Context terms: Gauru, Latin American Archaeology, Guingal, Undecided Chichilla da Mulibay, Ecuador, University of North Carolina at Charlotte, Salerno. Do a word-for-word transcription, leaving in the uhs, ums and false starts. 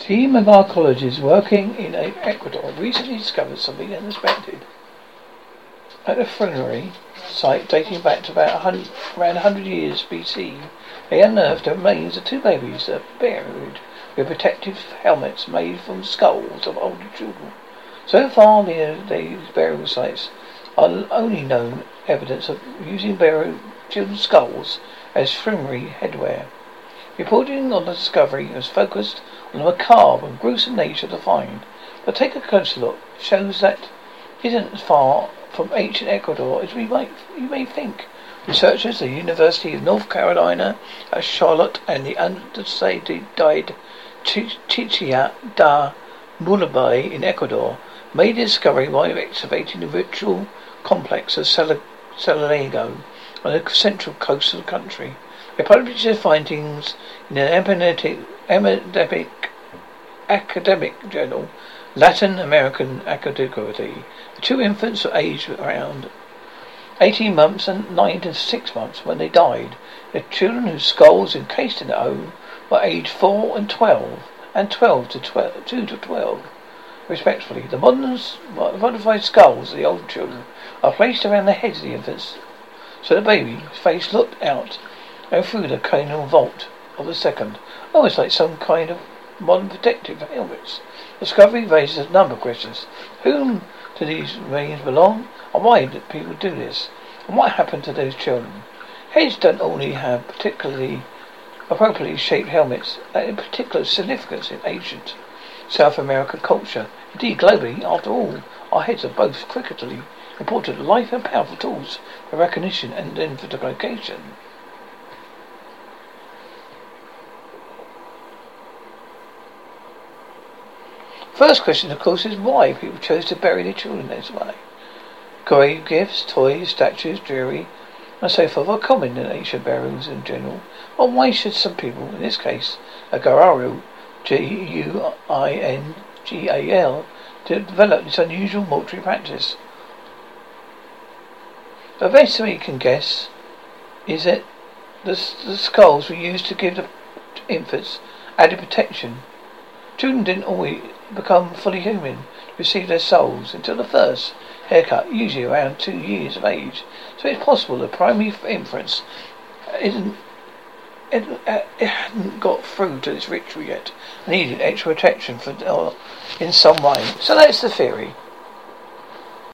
A team of archaeologists working in Ecuador recently discovered something unexpected at a funerary site dating back to about one hundred, around one hundred years B C. They unearthed the remains of two babies that are buried with protective helmets made from skulls of older children. So far, these burial sites are only known evidence of using burial children's skulls as funerary headwear. Reporting on the discovery was focused on the macabre and gruesome nature of the find, but take a closer look shows that isn't as far from ancient Ecuador as we might you may think. Researchers at the University of North Carolina at Charlotte and the Undecided Chichilla da Mulibay in Ecuador made the discovery while excavating the ritual complex of Salerno on the central coast of the country. They published their findings in an academic, academic journal, Latin American Archaeology. The two infants were aged around eighteen months and nine to six months when they died. The children whose skulls encased in the urn were aged four and twelve, and twelve to twelve, two to twelve, respectively. The modern, modified skulls of the older children are placed around the heads of the infants, so the baby's face looked out and through the cranial vault of the second, almost like some kind of modern protective helmets. Discovery raises a number of questions. Whom do these remains belong? And why did people do this? And what happened to those children? Heads don't only have particularly appropriately shaped helmets that in particular significance in ancient South American culture. Indeed, globally, after all, our heads are both critically important to life and powerful tools for recognition and identification. First question, of course, is why people chose to bury their children this way. Grave gifts, toys, statues, jewelry, and so forth are common in ancient burials in general. But why should some people, in this case, a Gauru, G U I N G A L, develop this unusual mortuary practice? The best we can guess is that the, the skulls were used to give the infants added protection. Children didn't always become fully human, receive their souls until the first haircut, usually around two years of age. So it's possible the primary inference isn't, it, it hadn't got through to this ritual yet, needed extra protection for, or in some way. So that's the theory.